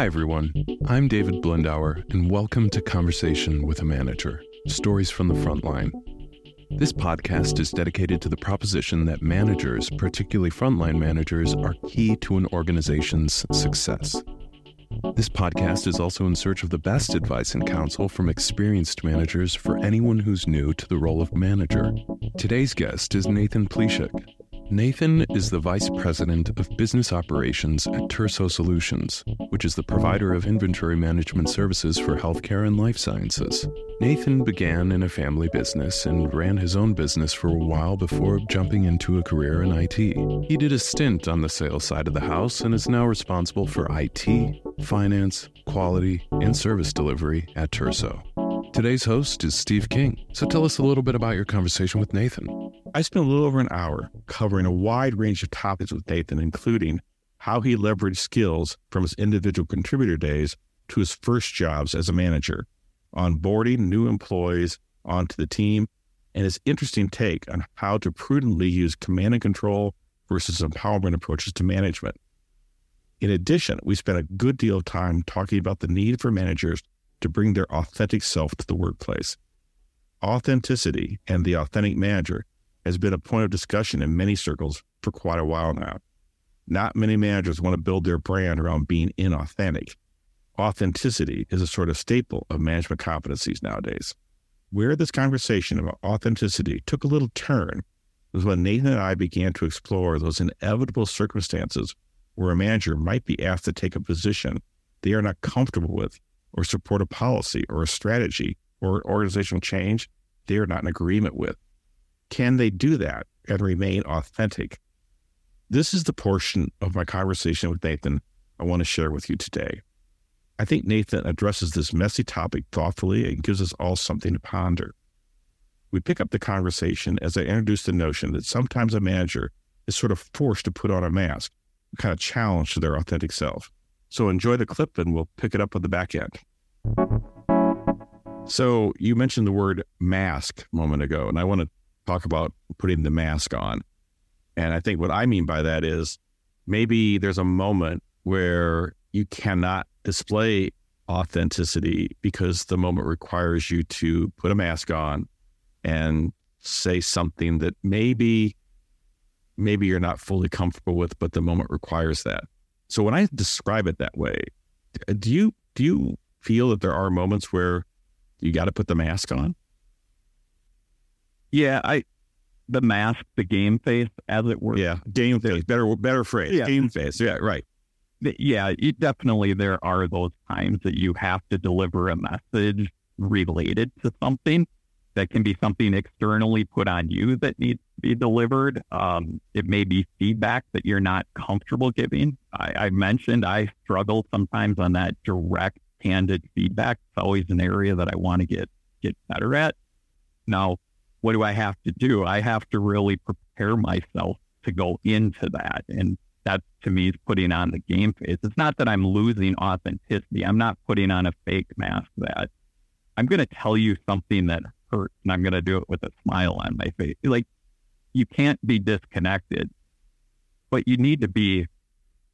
Hi, everyone. I'm David Blendauer, and welcome to Conversation with a Manager, Stories from the Frontline. This podcast is dedicated to the proposition that managers, particularly frontline managers, are key to an organization's success. This podcast is also in search of the best advice and counsel from experienced managers for anyone who's new to the role of manager. Today's guest is Nathan Plenshek. Nathan is the Vice President of Business Operations at Terso Solutions, which is the provider of inventory management services for healthcare and life sciences. Nathan began in a family business and ran his own business for a while before jumping into a career in IT. He did a stint on the sales side of the house and is now responsible for IT, finance, quality, and service delivery at Terso. Today's host is Steve King. So tell us a little bit about your conversation with Nathan. I spent a little over an hour covering a wide range of topics with Nathan, including how he leveraged skills from his individual contributor days to his first jobs as a manager, onboarding new employees onto the team, and his interesting take on how to prudently use command and control versus empowerment approaches to management. In addition, we spent a good deal of time talking about the need for managers to bring their authentic self to the workplace. Authenticity and the authentic manager has been a point of discussion in many circles for quite a while now. Not many managers want to build their brand around being inauthentic. Authenticity is a sort of staple of management competencies nowadays. Where this conversation about authenticity took a little turn was when Nathan and I began to explore those inevitable circumstances where a manager might be asked to take a position they are not comfortable with or support a policy or a strategy or an organizational change they are not in agreement with. Can they do that and remain authentic? This is the portion of my conversation with Nathan I want to share with you today. I think Nathan addresses this messy topic thoughtfully and gives us all something to ponder. We pick up the conversation as I introduce the notion that sometimes a manager is sort of forced to put on a mask, a kind of challenge to their authentic self. So enjoy the clip and we'll pick it up on the back end. So you mentioned the word mask a moment ago, and I want to talk about putting the mask on. And I think what I mean by that is maybe there's a moment where you cannot display authenticity because the moment requires you to put a mask on and say something that maybe you're not fully comfortable with, but the moment requires that. So when I describe it that way, do you feel that there are moments where you got to put the mask on? Yeah, the mask, the game face, as it were. Yeah, game face, better phrase. Yeah. Game face. Yeah, right. Yeah, definitely there are those times that you have to deliver a message related to something that can be something externally put on you that needs to be delivered. It may be feedback that you're not comfortable giving. I mentioned I struggle sometimes on that direct, candid feedback. It's always an area that I want to get better at. Now, what do I have to do? I have to really prepare myself to go into that. And that to me is putting on the game face. It's not that I'm losing authenticity. I'm not putting on a fake mask that I'm going to tell you something that hurts and I'm going to do it with a smile on my face. Like, you can't be disconnected, but you need to be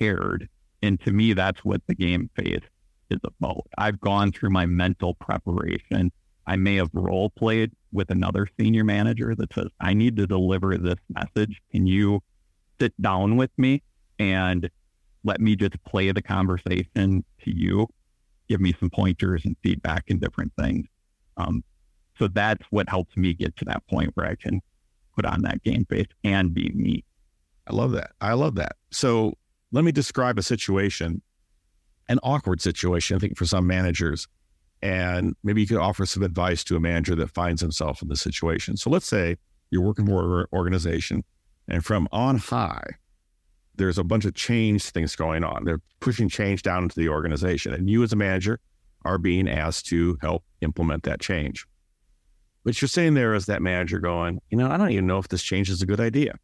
paired. And to me, that's what the game face is about. I've gone through my mental preparation. I may have role played with another senior manager that says, I need to deliver this message. Can you sit down with me and let me just play the conversation to you? Give me some pointers and feedback and different things. So that's what helps me get to that point where I can put on that game face and be me. I love that. So let me describe a situation, an awkward situation, I think, for some managers. And maybe you could offer some advice to a manager that finds himself in this situation. So let's say you're working for an organization, and from on high, there's a bunch of change things going on. They're pushing change down into the organization. And you as a manager are being asked to help implement that change. What you're saying there is that manager going, I don't even know if this change is a good idea.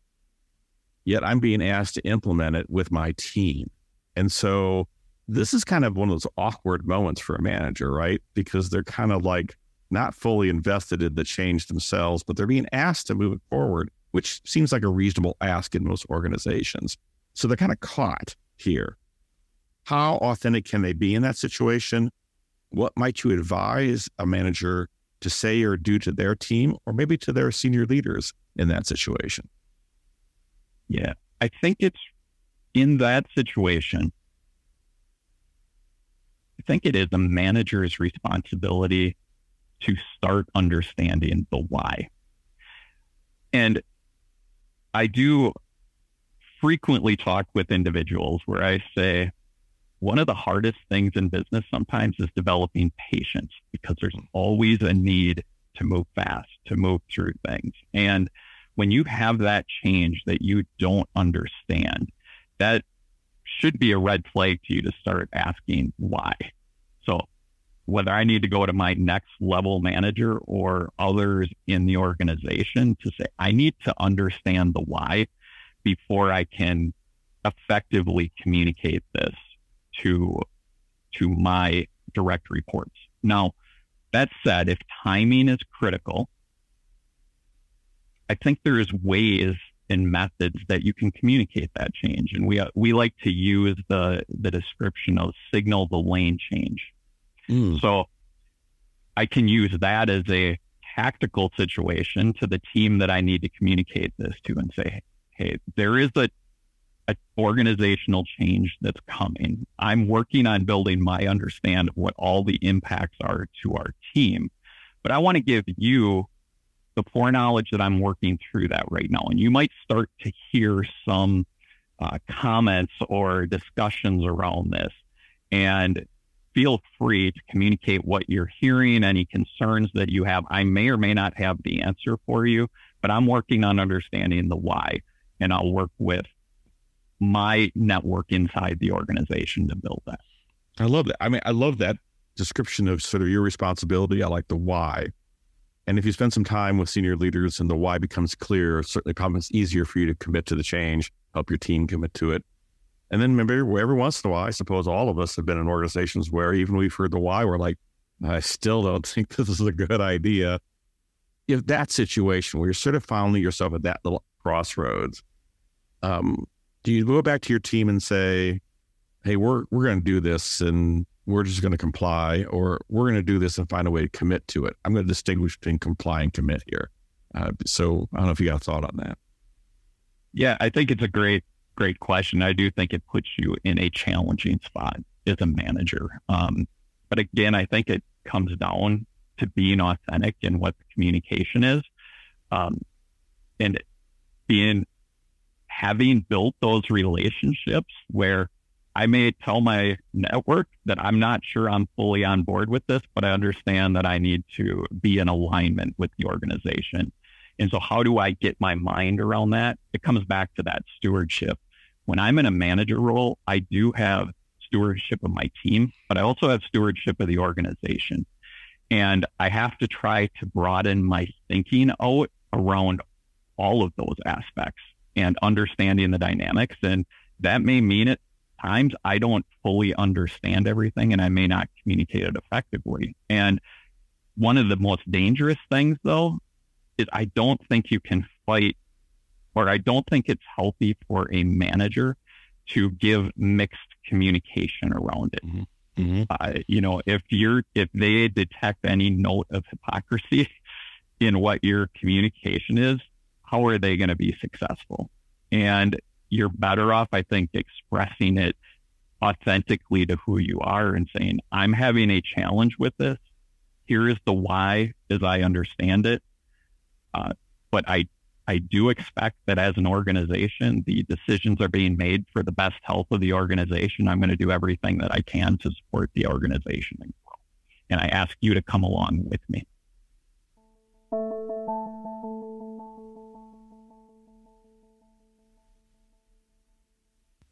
Yet I'm being asked to implement it with my team. And so this is kind of one of those awkward moments for a manager, right? Because they're kind of like not fully invested in the change themselves, but they're being asked to move it forward, which seems like a reasonable ask in most organizations. So they're kind of caught here. How authentic can they be in that situation? What might you advise a manager to say or do to their team, or maybe to their senior leaders in that situation? Yeah, I think it's in that situation. I think it is a manager's responsibility to start understanding the why. And I do frequently talk with individuals where I say, one of the hardest things in business sometimes is developing patience, because there's always a need to move fast, to move through things. And when you have that change that you don't understand, that should be a red flag to you to start asking why. So whether I need to go to my next level manager or others in the organization to say, I need to understand the why before I can effectively communicate this to my direct reports. Now, that said, if timing is critical, I think there is ways and methods that you can communicate that change. And we like to use the description of signal the lane change. So I can use that as a tactical situation to the team that I need to communicate this to and say, hey, there is an organizational change that's coming. I'm working on building my understanding of what all the impacts are to our team, but I want to give you the foreknowledge that I'm working through that right now. And you might start to hear some comments or discussions around this, and feel free to communicate what you're hearing, any concerns that you have. I may or may not have the answer for you, but I'm working on understanding the why, and I'll work with my network inside the organization to build that. I love that. I mean, I love that description of sort of your responsibility. I like the why. And if you spend some time with senior leaders and the why becomes clear, it certainly becomes easier for you to commit to the change, help your team commit to it. And then maybe every once in a while, I suppose all of us have been in organizations where even we've heard the why, we're like, I still don't think this is a good idea. If that situation where you're sort of finding yourself at that little crossroads, do you go back to your team and say, hey, we're going to do this and we're just going to comply, or we're going to do this and find a way to commit to it? I'm going to distinguish between comply and commit here. So I don't know if you got a thought on that. Yeah, I think it's a great question. I do think it puts you in a challenging spot as a manager. But again, I think it comes down to being authentic in what the communication is, and having built those relationships where I may tell my network that I'm not sure I'm fully on board with this, but I understand that I need to be in alignment with the organization. And so how do I get my mind around that? It comes back to that stewardship. When I'm in a manager role, I do have stewardship of my team, but I also have stewardship of the organization. And I have to try to broaden my thinking out around all of those aspects and understanding the dynamics. And that may mean at times I don't fully understand everything and I may not communicate it effectively. And one of the most dangerous things, though, is I don't think you can fight, or I don't think it's healthy for a manager to give mixed communication around it. You know, if they detect any note of hypocrisy in what your communication is, how are they going to be successful? And you're better off, I think, expressing it authentically to who you are and saying, I'm having a challenge with this. Here is the why as I understand it. But I do expect that as an organization, the decisions are being made for the best health of the organization. I'm going to do everything that I can to support the organization. And I ask you to come along with me.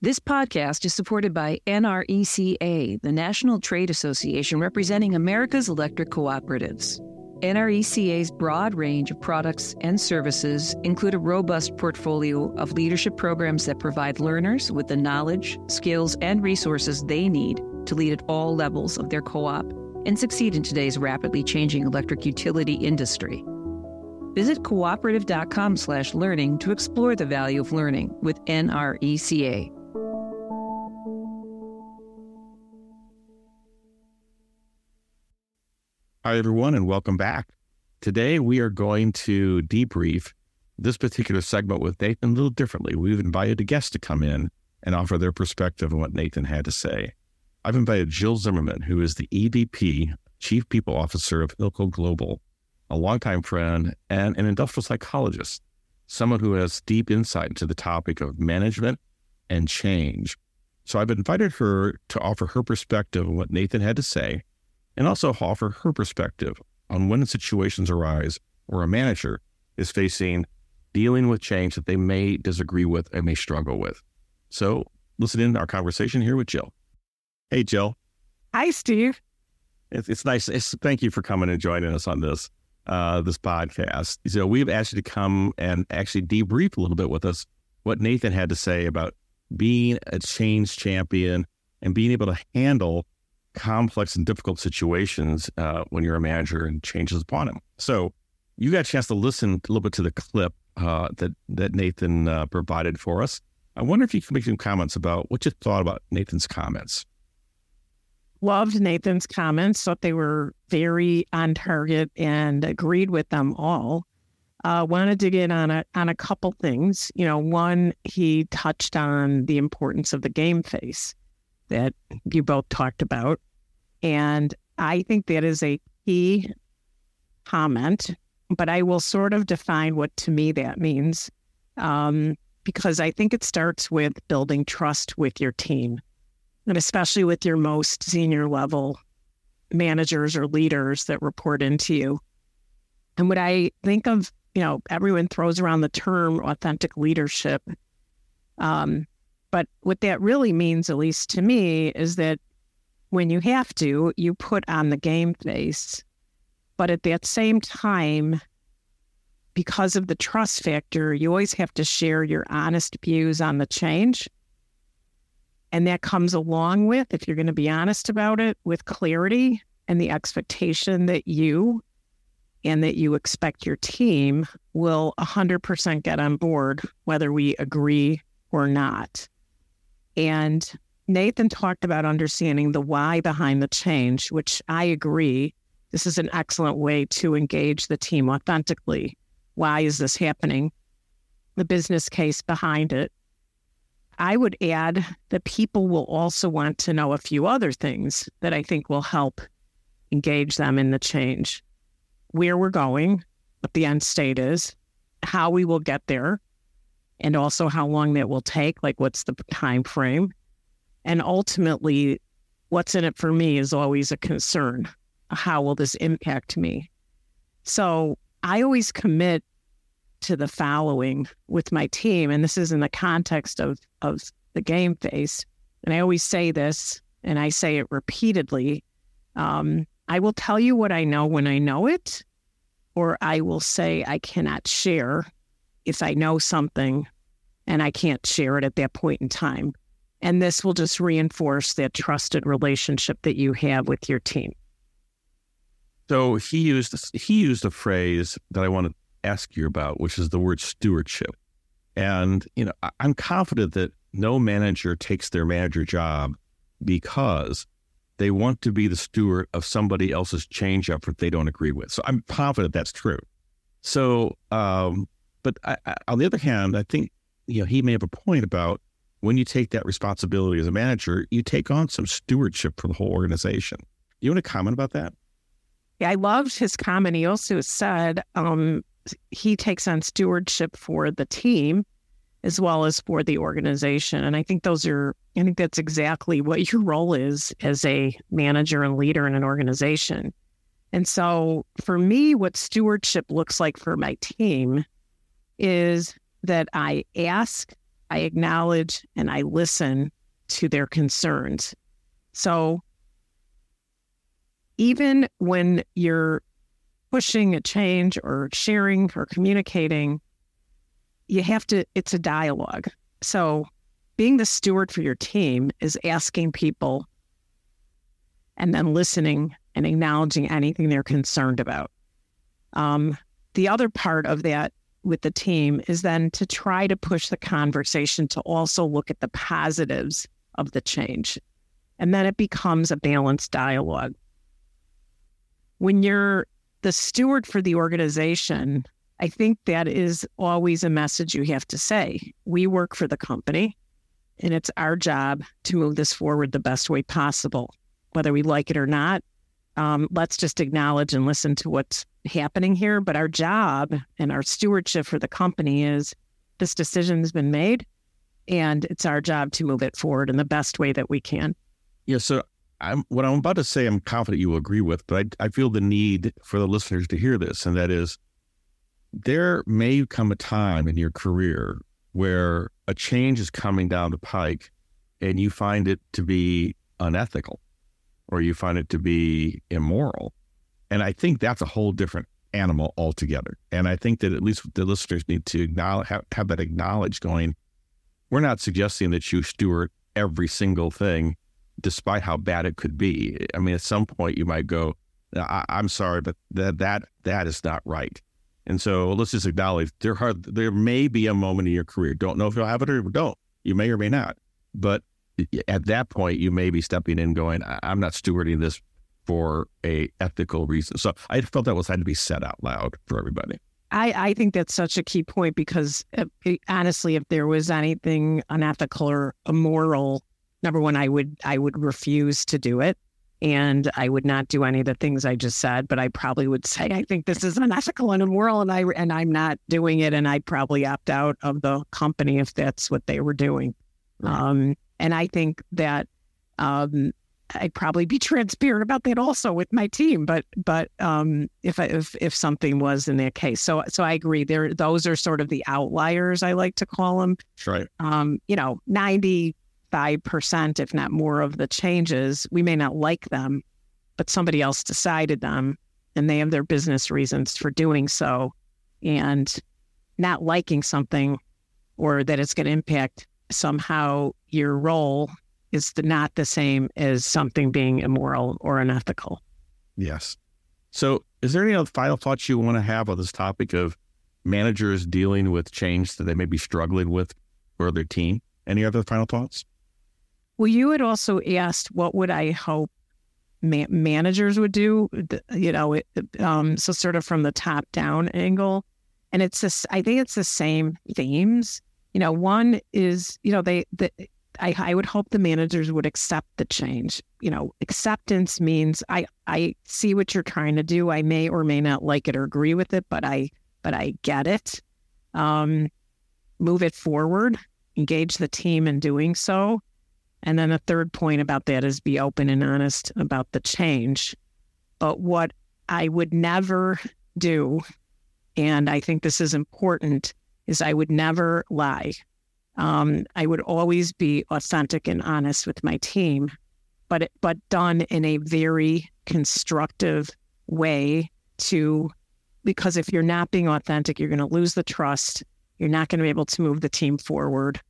This podcast is supported by NRECA, the National Trade Association representing America's electric cooperatives. NRECA's broad range of products and services include a robust portfolio of leadership programs that provide learners with the knowledge, skills, and resources they need to lead at all levels of their co-op and succeed in today's rapidly changing electric utility industry. Visit cooperative.com/learning to explore the value of learning with NRECA. Hi, everyone, and welcome back. Today, we are going to debrief this particular segment with Nathan a little differently. We've invited a guest to come in and offer their perspective on what Nathan had to say. I've invited Jill Zimmerman, who is the EVP, Chief People Officer of Hilco Global, a longtime friend and an industrial psychologist, someone who has deep insight into the topic of management and change. So I've invited her to offer her perspective on what Nathan had to say, and also offer her perspective on when situations arise where a manager is facing dealing with change that they may disagree with and may struggle with. So listen in to our conversation here with Jill. Hey, Jill. Hi, Steve. It's nice. Thank you for coming and joining us on this this podcast. So we've asked you to come and actually debrief a little bit with us what Nathan had to say about being a change champion and being able to handle complex and difficult situations when you're a manager and changes upon him. So you got a chance to listen a little bit to the clip that Nathan provided for us. I wonder if you can make some comments about what you thought about Nathan's comments. Loved Nathan's comments. Thought they were very on target and agreed with them all. Want to dig in on a couple things. You know, one, he touched on the importance of the game face that you both talked about. And I think that is a key comment, but I will sort of define what to me that means, because I think it starts with building trust with your team, and especially with your most senior level managers or leaders that report into you. And what I think of, you know, everyone throws around the term authentic leadership, but what that really means, at least to me, is that when you have to, you put on the game face. But at that same time, because of the trust factor, you always have to share your honest views on the change. And that comes along with, if you're going to be honest about it, with clarity and the expectation that you expect your team will 100% get on board, whether we agree or not. And Nathan talked about understanding the why behind the change, which I agree. This is an excellent way to engage the team authentically. Why is this happening? The business case behind it. I would add that people will also want to know a few other things that I think will help engage them in the change. Where we're going, what the end state is, how we will get there, and also how long that will take, like what's the time frame. And ultimately, what's in it for me is always a concern. How will this impact me? So I always commit to the following with my team, and this is in the context of the game face. And I always say this, and I say it repeatedly. I will tell you what I know when I know it, or I will say I cannot share if I know something and I can't share it at that point in time. And this will just reinforce that trusted relationship that you have with your team. So he used a phrase that I want to ask you about, which is the word stewardship. And, you know, I'm confident that no manager takes their manager job because they want to be the steward of somebody else's change effort they don't agree with. So I'm confident that's true. So, but I, on the other hand, I think, you know, he may have a point about when you take that responsibility as a manager, you take on some stewardship for the whole organization. You want to comment about that? Yeah, I loved his comment. He also said he takes on stewardship for the team as well as for the organization. And I think that's exactly what your role is as a manager and leader in an organization. And so for me, what stewardship looks like for my team is that I ask, I acknowledge, and I listen to their concerns. So even when you're pushing a change or sharing or communicating, you have to, it's a dialogue. So being the steward for your team is asking people and then listening and acknowledging anything they're concerned about. The other part of that with the team is then to try to push the conversation to also look at the positives of the change. And then it becomes a balanced dialogue. when you're the steward for the organization, I think that is always a message you have to say. We work for the company, and it's our job to move this forward the best way possible, whether we like it or not. Let's just acknowledge and listen to what's happening here. But our job and our stewardship for the company is this decision has been made, and it's our job to move it forward in the best way that we can. Yeah, so what I'm about to say, I'm confident you will agree with, but I feel the need for the listeners to hear this, and that is there may come a time in your career where a change is coming down the pike and you find it to be unethical or you find it to be immoral. And I think that's a whole different animal altogether. And I think that at least the listeners need to acknowledge, have that acknowledged going, we're not suggesting that you steward every single thing, despite how bad it could be. I mean, at some point you might go, I'm sorry, but that is not right. And so let's just acknowledge there may be a moment in your career. Don't know if you'll have it or don't. You may or may not. But at that point, you may be stepping in going, I'm not stewarding this for a ethical reason. So I felt that was had to be said out loud for everybody. I think that's such a key point because honestly, if there was anything unethical or immoral, number one, I would refuse to do it. And I would not do any of the things I just said, but I probably would say, I think this is unethical and immoral, and I'm not doing it. And I'd probably opt out of the company if that's what they were doing. Right. And I think that I'd probably be transparent about that also with my team. But if something was in that case, so I agree. Those are sort of the outliers, I like to call them. That's right. 95%, if not more, of the changes, we may not like them, but somebody else decided them and they have their business reasons for doing so. And not liking something or that it's going to impact somehow your role is not the same as something being immoral or unethical. Yes. So is there any other final thoughts you want to have on this topic of managers dealing with change that they may be struggling with for their team? Any other final thoughts? Well, you had also asked, what would I hope managers would do? So sort of from the top down angle, and I think it's the same themes. One is, I would hope the managers would accept the change. Acceptance means I see what you're trying to do. I may or may not like it or agree with it, but I get it. Move it forward. Engage the team in doing so. And then a third point about that is be open and honest about the change. But what I would never do, and I think this is important, is I would never lie. I would always be authentic and honest with my team, but done in a very constructive way because if you're not being authentic, you're going to lose the trust. You're not going to be able to move the team forward.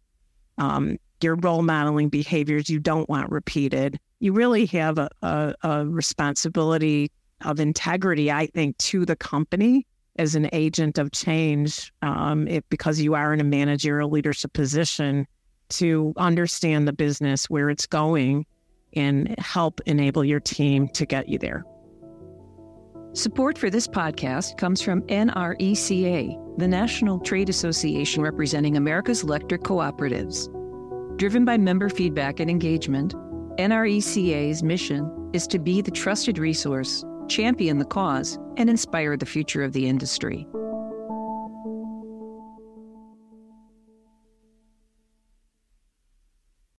Your role modeling behaviors you don't want repeated. You really have a responsibility of integrity, I think, to the company as an agent of change, because you are in a managerial leadership position to understand the business, where it's going, and help enable your team to get you there. Support for this podcast comes from NRECA, the National Trade Association representing America's electric cooperatives. Driven by member feedback and engagement, NRECA's mission is to be the trusted resource, champion the cause, and inspire the future of the industry.